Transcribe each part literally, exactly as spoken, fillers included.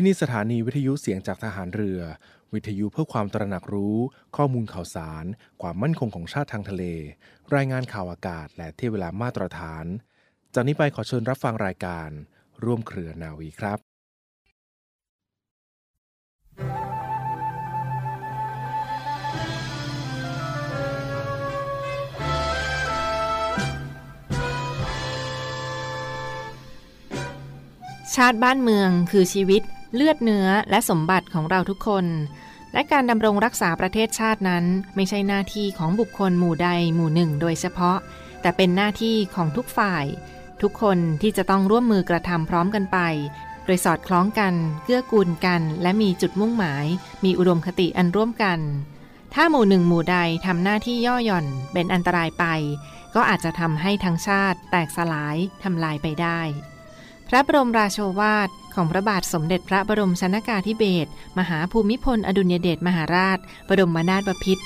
ที่นี่สถานีวิทยุเสียงจากทหารเรือวิทยุเพื่อความตระหนักรู้ข้อมูลข่าวสารความมั่นคงของชาติทางทะเลรายงานข่าวอากาศและเทียบเวลามาตรฐานจากนี้ไปขอเชิญรับฟังรายการร่วมเครือนาวีครับชาติบ้านเมืองคือชีวิตเลือดเนื้อและสมบัติของเราทุกคนและการดำรงรักษาประเทศชาตินั้นไม่ใช่หน้าที่ของบุคคลหมู่ใดหมู่หนึ่งโดยเฉพาะแต่เป็นหน้าที่ของทุกฝ่ายทุกคนที่จะต้องร่วมมือกระทำพร้อมกันไปโดยสอดคล้องกันเกื้อกูลกันและมีจุดมุ่งหมายมีอุดมคติอันร่วมกันถ้าหมู่หนึ่งหมู่ใดทำหน้าที่ย่อหย่อนเป็นอันตรายไปก็อาจจะทำให้ทั้งชาติแตกสลายทำลายไปได้พระบรมราโชวาทของพระบาทสมเด็จพระบรมชนกาธิเบศรมหาภูมิพลอดุลยเดชมหาราชบรมนาถบพิตร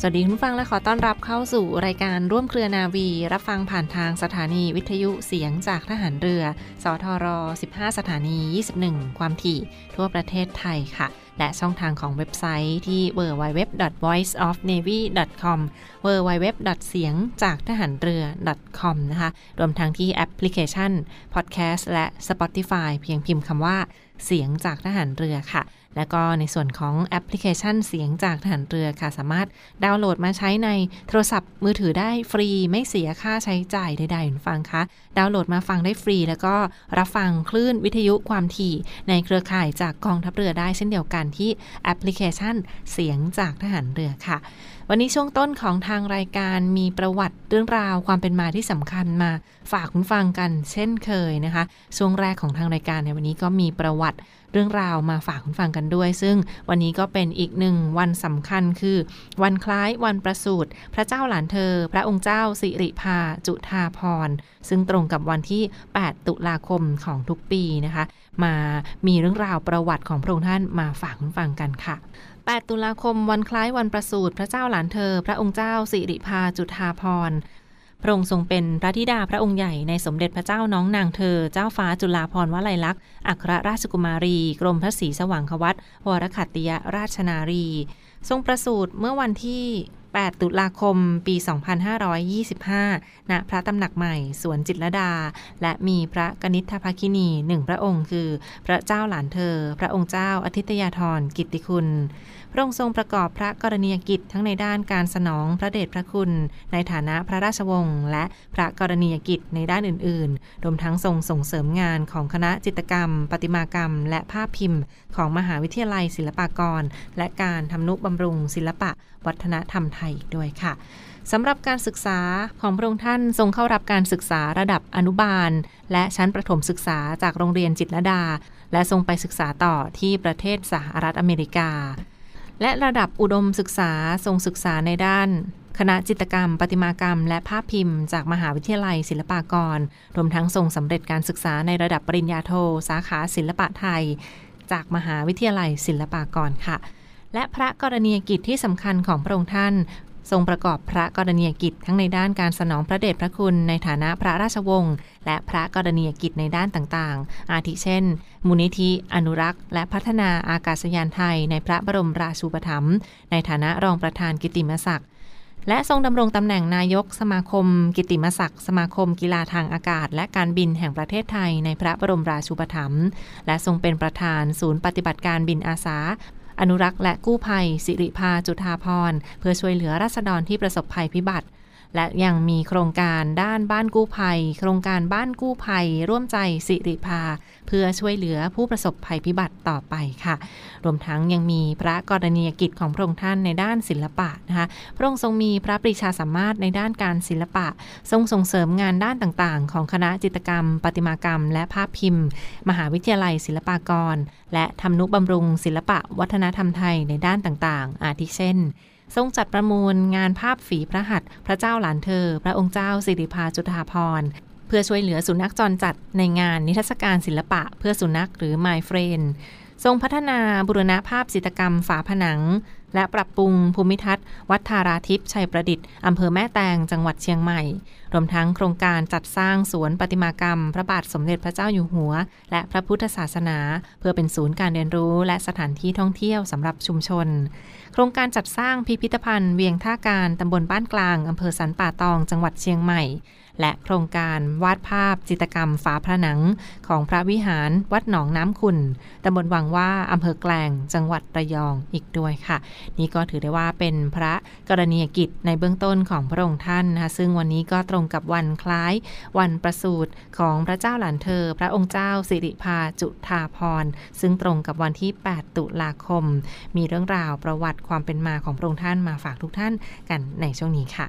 สวัสดีคุณผู้ฟังและขอต้อนรับเข้าสู่รายการร่วมเครือนาวีรับฟังผ่านทางสถานีวิทยุเสียงจากทหารเรือสทรสิบห้าสถานียี่สิบเอ็ดความถี่ทั่วประเทศไทยค่ะและช่องทางของเว็บไซต์ที่ ดับเบิลยู ดับเบิลยู ดับเบิลยู ดอท voice of navy ดอท คอม ดับเบิลยู ดับเบิลยู ดับเบิลยู ดอท เสียงจากทหารเรือ ดอท คอม นะคะรวมทั้งที่แอปพลิเคชัน Podcast และ Spotify เพียงพิมพ์คำว่าเสียงจากทหารเรือค่ะแล้วก็ในส่วนของแอปพลิเคชันเสียงจากทหารเรือค่ะสามารถดาวน์โหลดมาใช้ในโทรศัพท์มือถือได้ฟรีไม่เสียค่าใช้จ่ายใดๆคุณฟังคะดาวน์โหลดมาฟังได้ฟรีแล้วก็รับฟังคลื่นวิทยุความถี่ในเครือข่ายจากกองทัพเรือได้เช่นเดียวกันที่แอปพลิเคชันเสียงจากทหารเรือค่ะวันนี้ช่วงต้นของทางรายการมีประวัติเรื่องราวความเป็นมาที่สำคัญมาฝากคุณฟังกันเช่นเคยนะคะช่วงแรกของทางรายการในวันนี้ก็มีประวัติเรื่องราวมาฝากคุณฟังกันด้วยซึ่งวันนี้ก็เป็นอีกหนึ่งวันสำคัญคือวันคล้ายวันประสูติพระเจ้าหลานเธอพระองค์เจ้าสิริภาจุฑาภรณ์ซึ่งตรงกับวันที่แปดตุลาคมของทุกปีนะคะมามีเรื่องราวประวัติของพระองค์ท่านมาฝากคุณฟังกันค่ะแปดตุลาคมวันคล้ายวันประสูติพระเจ้าหลานเธอพระองค์เจ้าสิริภาจุฑาภรณ์พระองค์ทรงเป็นพระธิดาพระองค์ใหญ่ในสมเด็จพระเจ้าน้องนางเธอเจ้าฟ้าจุฬาภรณ์วลัยลักษณ์อัครราชกุมารีกรมพระศรีสว่างควัตรวรขัตติยราชนารีทรงประสูติเมื่อวันที่แปดตุลาคมปีสองพันห้าร้อยยี่สิบห้าณพระตำหนักใหม่สวนจิตรลดาและมีพระกนิษฐภคินีหนึ่งพระองค์คือพระเจ้าหลานเธอพระองค์เจ้าอทิตยาธรกิตติคุณพระองค์ทรงประกอบพระกรณียกิจทั้งในด้านการสนองพระเดชพระคุณในฐานะพระราชวงศ์และพระกรณียกิจในด้านอื่นๆรวมทั้งทรงส่งเสริมงานของคณะจิตรกรรมประติมากรรมและภาพพิมพ์ของมหาวิทยาลัยศิลปากรและการทำนุบำรุงศิลปะวัฒนธรรมไทยอีกด้วยค่ะสำหรับการศึกษาของพระองค์ท่านทรงเข้ารับการศึกษาระดับอนุบาลและชั้นประถมศึกษาจากโรงเรียนจิตรลดาและทรงไปศึกษาต่อที่ประเทศสหรัฐอเมริกาและระดับอุดมศึกษาทรงศึกษาในด้านคณะจิตรกรรมประติมากรรมและภาพพิมพ์จากมหาวิทยาลัยศิลปากรรวมทั้งทรงสำเร็จการศึกษาในระดับปริญญาโทสาขาศิลปะไทยจากมหาวิทยาลัยศิลปากรค่ะและพระกรณียกิจที่สำคัญของพระองค์ท่านทรงประกอบพระกรณียกิจทั้งในด้านการสนองพระเดชพระคุณในฐานะพระราชวงศ์และพระกรณียกิจในด้านต่างๆอาทิเช่นมูลนิธิอนุรักษ์และพัฒนาอากาศยานไทยในพระบรมราชูปถัมภ์ในฐานะรองประธานกิตติมศักดิ์และทรงดำรงตำแหน่งนายกสมาคมกิตติมศักดิ์สมาคมกีฬาทางอากาศและการบินแห่งประเทศไทยในพระบรมราชูปถัมภ์และทรงเป็นประธานศูนย์ปฏิบัติการบินอาสาอนุรักษ์และกู้ภัยสิริภาจุฑาภรณ์เพื่อช่วยเหลือราษฎรที่ประสบภัยพิบัติ และยังมีโครงการด้านบ้านกู้ภัยโครงการบ้านกู้ภัยร่วมใจสิริภาเพื่อช่วยเหลือผู้ประสบภัยพิบัติต่อไปค่ะรวมทั้งยังมีพระกรณียกิจของพระองค์ท่านในด้านศิลปะนะคะพระองค์ทรงมีพระปรีชาสามารถในด้านการศิลปะทรงส่งเสริมงานด้านต่างๆของคณะจิตรกรรมประติมากรรมและภาพพิมพ์มหาวิทยาลัยศิลปากรและทำนุบำรุงศิลปะวัฒนธรรมไทยในด้านต่างๆอาทิเช่นทรงจัดประมูลงานภาพฝีพระหัตถ์พระเจ้าหลานเธอพระองค์เจ้าสิริภาจุฑาภรณ์เพื่อช่วยเหลือสุนัขจรจัดในงานนิทรรศการศิลปะเพื่อสุนัขหรือ My Friend ทรงพัฒนาบูรณภาพจิตรกรรมฝาผนังและปรับปรุงภูมิทัศน์วัดธาราทิพย์ชัยประดิษฐ์อำเภอแม่แตงจังหวัดเชียงใหม่รวมทั้งโครงการจัดสร้างสวนประติมากรรมพระบาทสมเด็จพระเจ้าอยู่หัวและพระพุทธศาสนาเพื่อเป็นศูนย์การเรียนรู้และสถานที่ท่องเที่ยวสำหรับชุมชนโครงการจัดสร้างพิพิธภัณฑ์เวียงท่าการตำบลบ้านกลางอำเภอสันป่าตองจังหวัดเชียงใหม่และโครงการวาดภาพจิตรกรรมฝาผนังของพระวิหารวัดหนองน้ำขุ่นตำบลวังว่าอำเภอแกลงจังหวัดระยองอีกด้วยค่ะนี่ก็ถือได้ว่าเป็นพระกรณียกิจในเบื้องต้นของพระองค์ท่านนะคะซึ่งวันนี้ก็ตรงกับวันคล้ายวันประสูติของพระเจ้าหลานเธอพระองค์เจ้าสิริภาจุฑาภรณ์ซึ่งตรงกับวันที่แปดตุลาคมมีเรื่องราวประวัติความเป็นมาของพระองค์ท่านมาฝากทุกท่านกันในช่วงนี้ค่ะ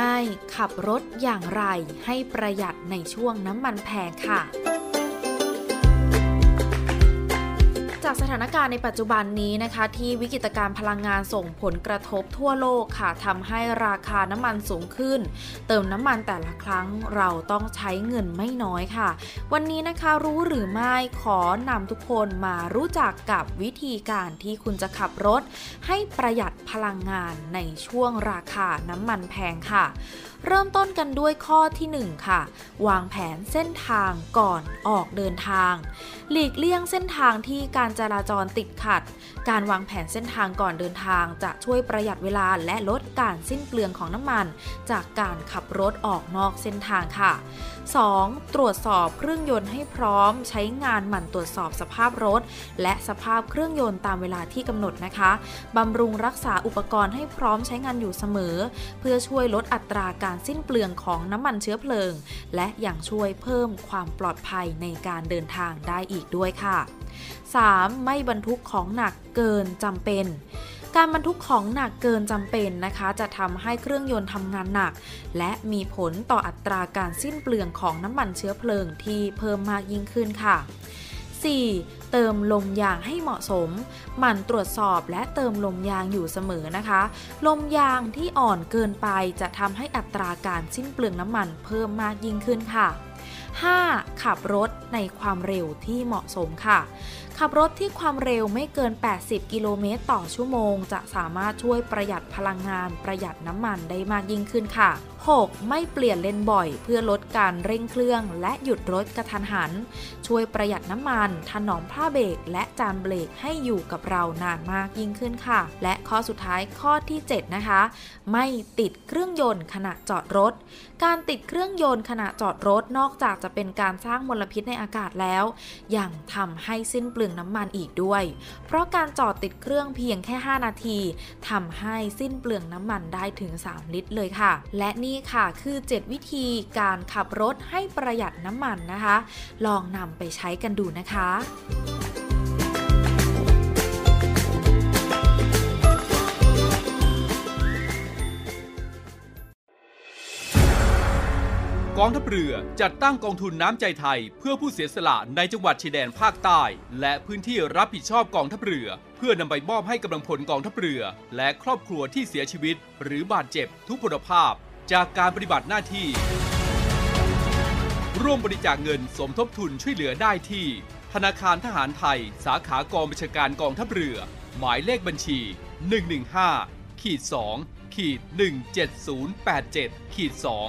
ไม่ขับรถอย่างไรให้ประหยัดในช่วงน้ำมันแพงค่ะจากสถานการณ์ในปัจจุบันนี้นะคะที่วิกฤตการณ์พลังงานส่งผลกระทบทั่วโลกค่ะทำให้ราคาน้ำมันสูงขึ้นเติมน้ำมันแต่ละครั้งเราต้องใช้เงินไม่น้อยค่ะวันนี้นะคะรู้หรือไม่ขอนำทุกคนมารู้จักกับวิธีการที่คุณจะขับรถให้ประหยัดพลังงานในช่วงราคาน้ำมันแพงค่ะเริ่มต้นกันด้วยข้อที่หนึ่งค่ะวางแผนเส้นทางก่อนออกเดินทางหลีกเลี่ยงเส้นทางที่การจราจรติดขัดการวางแผนเส้นทางก่อนเดินทางจะช่วยประหยัดเวลาและลดการสิ้นเปลืองของน้ำมันจากการขับรถออกนอกเส้นทางค่ะสองตรวจสอบเครื่องยนต์ให้พร้อมใช้งานหมั่นตรวจสอบสภาพรถและสภาพเครื่องยนต์ตามเวลาที่กำหนดนะคะบำรุงรักษาอุปกรณ์ให้พร้อมใช้งานอยู่เสมอเพื่อช่วยลดอัตราการสิ้นเปลืองของน้ำมันเชื้อเพลิงและยังช่วยเพิ่มความปลอดภัยในการเดินทางได้อีกด้วยค่ะสามไม่บรรทุกของหนักเกินจำเป็นการบรรทุกของหนักเกินจำเป็นนะคะจะทำให้เครื่องยนต์ทำงานหนักและมีผลต่ออัตราการสิ้นเปลืองของน้ำมันเชื้อเพลิงที่เพิ่มมากยิ่งขึ้นค่ะสี่เติมลมยางให้เหมาะสมหมั่นตรวจสอบและเติมลมยางอยู่เสมอนะคะลมยางที่อ่อนเกินไปจะทำให้อัตราการสิ้นเปลืองน้ำมันเพิ่มมากยิ่งขึ้นค่ะห้าขับรถในความเร็วที่เหมาะสมค่ะขับรถที่ความเร็วไม่เกินแปดสิบกิโลเมตรต่อชั่วโมงจะสามารถช่วยประหยัดพลังงานประหยัดน้ำมันได้มากยิ่งขึ้นค่ะหกไม่เปลี่ยนเลนบ่อยเพื่อลดการเร่งเครื่องและหยุดรถกระทันหันช่วยประหยัดน้ำมันถนอมผ้าเบรกและจานเบรกให้อยู่กับเรานานมากยิ่งขึ้นค่ะและข้อสุดท้ายข้อที่เจ็ดนะคะไม่ติดเครื่องยนต์ขณะจอดรถการติดเครื่องยนต์ขณะจอดรถนอกจากจะเป็นการสร้างมลพิษในอากาศแล้วยังทำให้สิ้นเปลืองน้ำมันอีกด้วยเพราะการจอดติดเครื่องเพียงแค่ห้านาทีทำให้สิ้นเปลืองน้ำมันได้ถึงสามลิตรเลยค่ะและนี่ค่ะคือเจ็ดวิธีการขับรถให้ประหยัดน้ำมันนะคะลองนำไปใช้กันดูนะคะกองทัพเรือจัดตั้งกองทุนน้ำใจไทยเพื่อผู้เสียสละในจังหวัดชายแดนภาคใต้และพื้นที่รับผิดชอบกองทัพเรือเพื่อนำไปมอบให้กำลังพลกองทัพเรือและครอบครัวที่เสียชีวิตหรือบาดเจ็บทุพพลภาพจากการปฏิบัติหน้าที่ร่วมบริจาคเงินสมทบทุนช่วยเหลือได้ที่ธนาคารทหารไทยสาขากองบัญชาการกองทัพเรือหมายเลขบัญชี หนึ่ง หนึ่ง ห้า สอง หนึ่ง เจ็ด ศูนย์ แปด เจ็ด สอง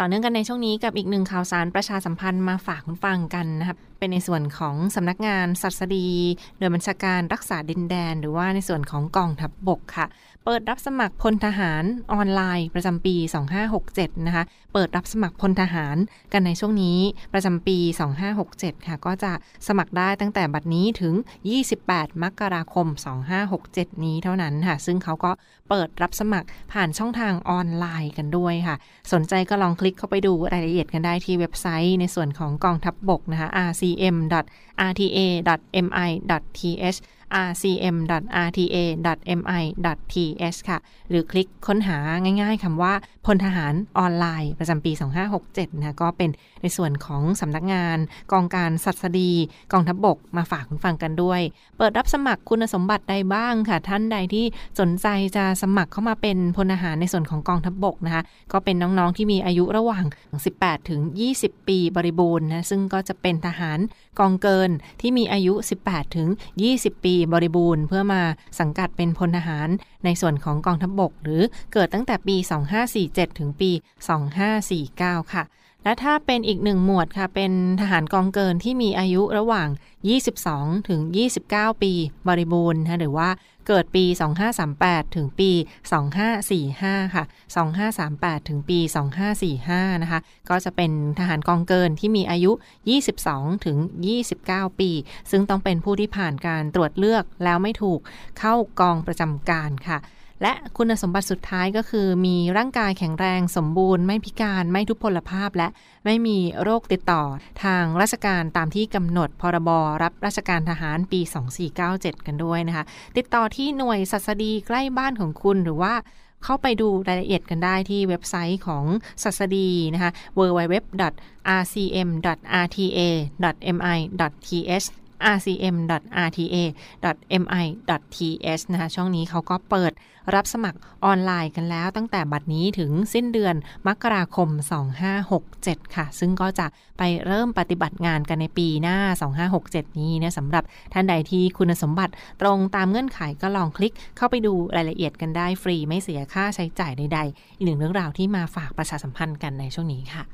ต่อเนื่องกันในช่วงนี้กับอีกหนึ่งข่าวสารประชาสัมพันธ์มาฝากคุณฟังกันนะครับเป็นในส่วนของสำนักงานสัสดีโดยบัญชาการรักษาดินแดนหรือว่าในส่วนของกองทัพ บกค่ะเปิดรับสมัครพลทหารออนไลน์ประจำปีสองห้าหกเจ็ดนะคะเปิดรับสมัครพลทหารกันในช่วงนี้ประจำปีสองห้าหกเจ็ดค่ะก็จะสมัครได้ตั้งแต่บัดนี้ถึงยี่สิบแปดมกราคมสองห้าหกเจ็ดนี้เท่านั้นค่ะซึ่งเขาก็เปิดรับสมัครผ่านช่องทางออนไลน์กันด้วยค่ะสนใจก็ลองคลิกเข้าไปดูรายละเอียดกันได้ที่เว็บไซต์ในส่วนของกองทัพ บกนะคะ อาร์ ซี เอ็ม ดอท อาร์ ที เอ ดอท เอ็ม ไอ ดอท ที เอชอาร์ ซี เอ็ม ดอท อาร์ ที เอ ดอท เอ็ม ไอ ดอท ที เอช ค่ะหรือคลิกค้นหาง่ายๆคำว่าพลทหารออนไลน์ประจำปีสองห้าหกเจ็ดนะก็เป็นในส่วนของสำนักงานกองการศัสดีกองทัพ บกมาฝากคุณฟังกันด้วยเปิดรับสมัครคุณสมบัติใดบ้างค่ะท่านใดที่สนใจจะสมัครเข้ามาเป็นพลทหารในส่วนของกองทัพ บกนะคะก็เป็นน้องๆที่มีอายุระหว่างสิบแปดถึงยี่สิบปีบริบูรณ์นะซึ่งก็จะเป็นทหารกองเกินที่มีอายุสิบแปดถึงยี่สิบปีบริบูรณ์เพื่อมาสังกัดเป็นพลทหารในส่วนของกองทัพ บกหรือเกิดตั้งแต่ปีสองห้าสี่เจ็ดถึงปีสองห้าสี่เก้าค่ะ และถ้าเป็นอีกหนึ่งหมวดค่ะเป็นทหารกองเกินที่มีอายุระหว่างยี่สิบสองถึงยี่สิบเก้าปีบริบูรณ์นะหรือว่าเกิดปีสองห้าสามแปดถึงปีสองห้าสี่ห้าค่ะสองห้าสามแปดถึงปีสองห้าสี่ห้านะคะก็จะเป็นทหารกองเกินที่มีอายุยี่สิบสองถึงยี่สิบเก้าปีซึ่งต้องเป็นผู้ที่ผ่านการตรวจเลือกแล้วไม่ถูกเข้ากองประจำการค่ะและคุณสมบัติสุดท้ายก็คือมีร่างกายแข็งแรงสมบูรณ์ไม่พิการไม่ทุพพลภาพและไม่มีโรคติดต่อทางราชการตามที่กำหนดพรบรับราชการทหารปีสองสี่เก้าเจ็ดกันด้วยนะคะติดต่อที่หน่วยศัสดีใกล้บ้านของคุณหรือว่าเข้าไปดูรายละเอียดกันได้ที่เว็บไซต์ของศัสดีนะคะ ดับเบิลยู ดับเบิลยู ดับเบิลยู ดอท อาร์ ซี เอ็ม ดอท อาร์ ที เอ ดอท เอ็ม ไอ ดอท ที เอชอาร์ ซี เอ็ม ดอท อาร์ ที เอ ดอท เอ็ม ไอ ดอท ที เอช นะคะช่องนี้เขาก็เปิดรับสมัครออนไลน์กันแล้วตั้งแต่บัดนี้ถึงสิ้นเดือนมกราคมสองห้าหกเจ็ดค่ะซึ่งก็จะไปเริ่มปฏิบัติงานกันในปีหน้าสองห้าหกเจ็ดนี้นะสำหรับท่านใดที่คุณสมบัติตรงตามเงื่อนไขก็ลองคลิกเข้าไปดูรายละเอียดกันได้ฟรีไม่เสียค่าใช้จ่ายใดๆอีกหนึ่งเรื่องราวที่มาฝากประชาสัมพันธ์กันในช่วงนี้ค่ะ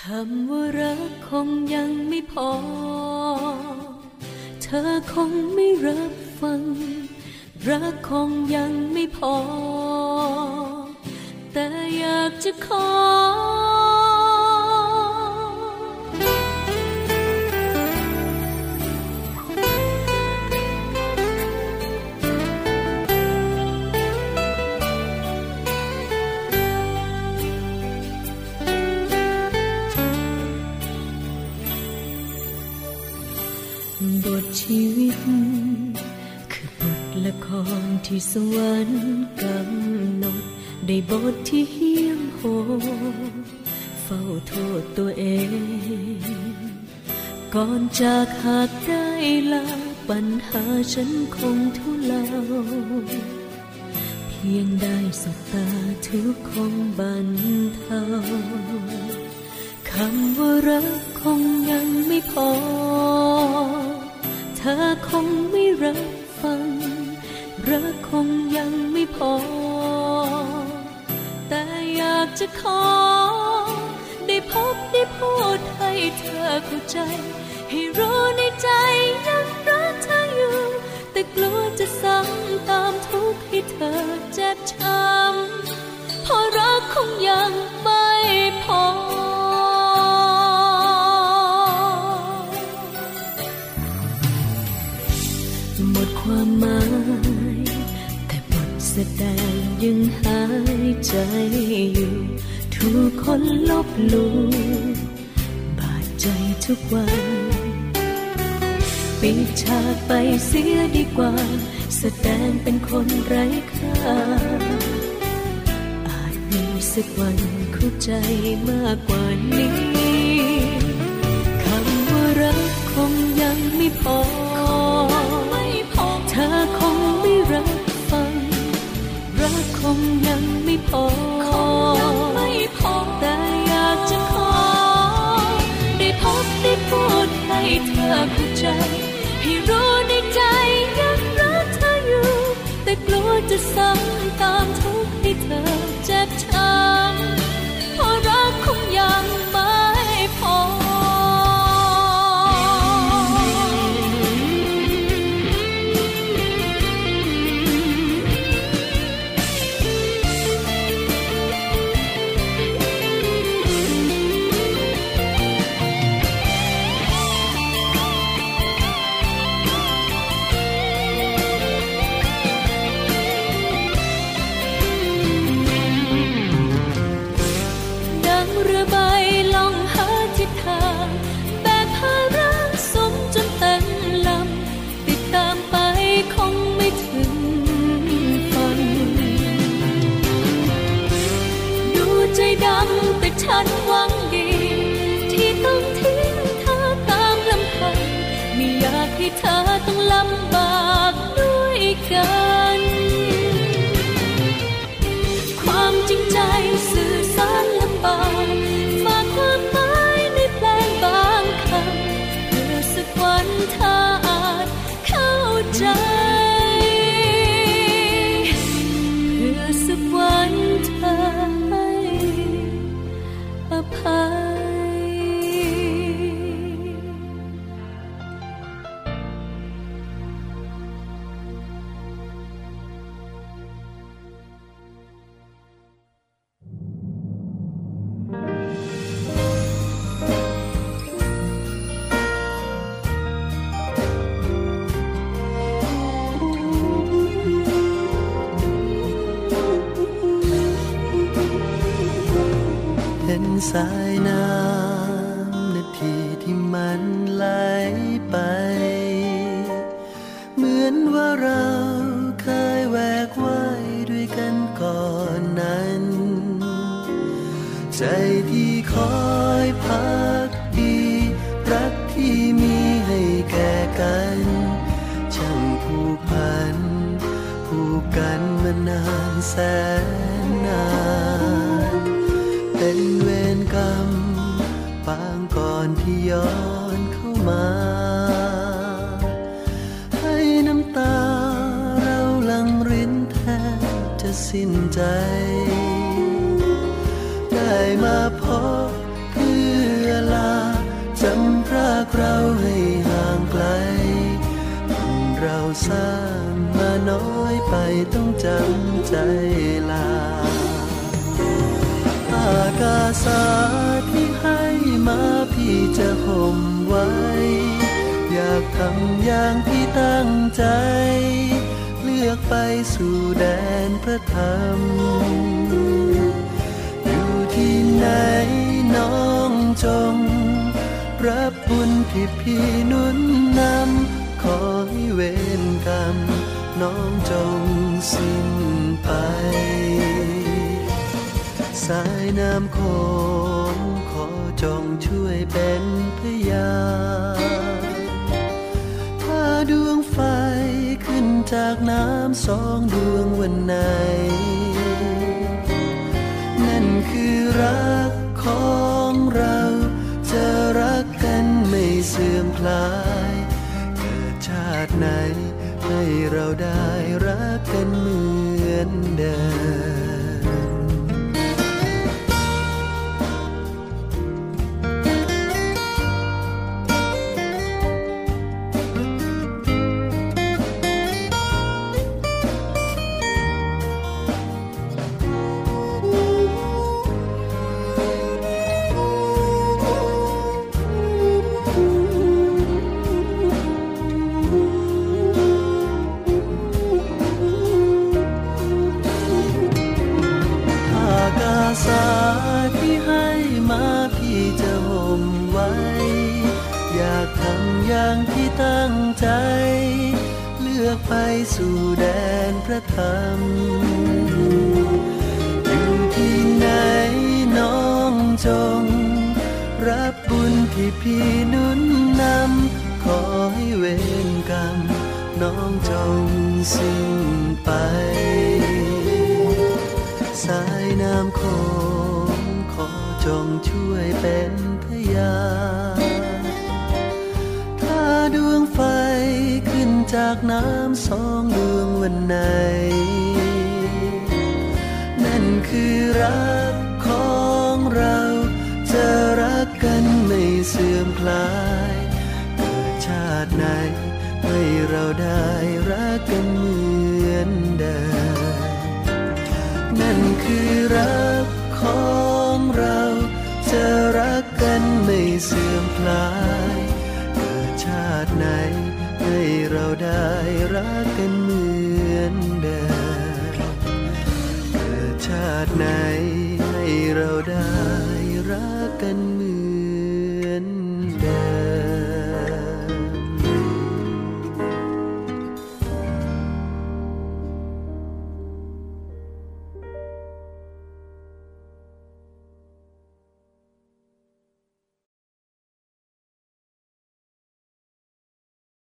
คำว่ารักคงยังไม่พอเธอคงไม่รับฟังรักคงยังไม่พอแต่อยากจะขอบทชีวิตคือบทละครที่สวรรค์กำหนดได้บทที่เหี้ยมโหดเฝ้าโทษตัวเองก่อนจากหากได้ลาปัญหาฉันคงทุเลาเพียงได้สบตาทุกคงบันเทาคำว่ารักคงยังไม่พอเธอคงไม่รับฟังรักคงยังไม่พอแต่อยากจะขอได้พบได้พูดให้เธอเข้าใจให้รู้ในใจยังรักเธออยู่แต่กลัวจะซ้ำตามทุกข์ให้เธอเจ็บช้ำเพราะรักคงยังไม่พอความหมายแต่บทแสดงยังหายใจอยู่ทุกคนลบลูบาดใจทุกวันปิดฉากไปเสียดีกว่าแสดงเป็นคนไร้ค่าอาจมีสักวันเข้าใจมากกว่านี้คำว่ารักคงยังไม่พอเธอคงไม่รักฟังรักคงยังไม่พอแต่อยากจะขอได้พบได้พูดให้เธอเข้าใจให้รู้ในใจยังรักเธออยู่แต่กลัวจะซ้ำตามทุกข์ให้เธอเจ็บช้ำเพราะรักคงยังไม่พอฉันหวังดีที่ต้องทิ้งเธอตามลำพังไม่อยากให้เธอต้องลำบากด้วยกันความจริงใจสื่อสารลำบากฝากความหมายในแปลงบางคำเพื่อสักวันเธออาจเข้าใจเพื่อสักวันเธอ สายน้ำนาทีที่มันไหลไปเหมือนว่าเราเคยแหวกว่ายด้วยกันก่อนนั้นใจที่คอยพักดีรักที่มีให้แก่กันช่างผูกพันผูกกันมานานแสนนานเป็นเวรกรรมปางก่อนที่ย้อนเข้ามาให้น้ำตาเราลังรินแทบจะสิ้นใจได้มาพบเพื่อลาจำพรากเราให้ห่างไกลเราสร้างมาน้อยไปต้องจำใจลาอากาศที่ให้มาพี่จะห่มไว้อยากทำอย่างที่ตั้งใจเลือกไปสู่แดนพระธรรมอยู่ที่ไหนน้องจงรับบุญที่พี่นุ่นนำขอให้เวรกรรมน้องจงสิ้นไปสายน้ำโขงขอจงช่วยเป็นพยานถ้าดวงไฟขึ้นจากน้ำสองดวงวันไหนนั่นคือรักของเราจะรักกันไม่เสื่อมคลายชาติไหนให้เราได้รักกันเหมือนเดิมสายที่ให้มาพี่จะห่มไว้อยากทำอย่างที่ตั้งใจเลือกไปสู่แดนพระธรรมอยู่ที่ไหนน้องจงรับบุญที่พี่นุ่นนำขอให้เวรกรรมน้องจงสิ้นไปสายน้ำโขงขอจงช่วยเป็นพยานถ้าดวงไฟขึ้นจากน้ำสองดวงวันไหนนั่นคือรักของเราจะรักกันไม่เสื่อมคลายเกิดชาติไหนให้เราได้รักกันเหมือนเดิมนั่นคือรักของเราจะรักกันไม่เสื่อมคลายเกิดชาติไหนให้เราได้รักกันเหมือนเดิมเกิดชาติไหน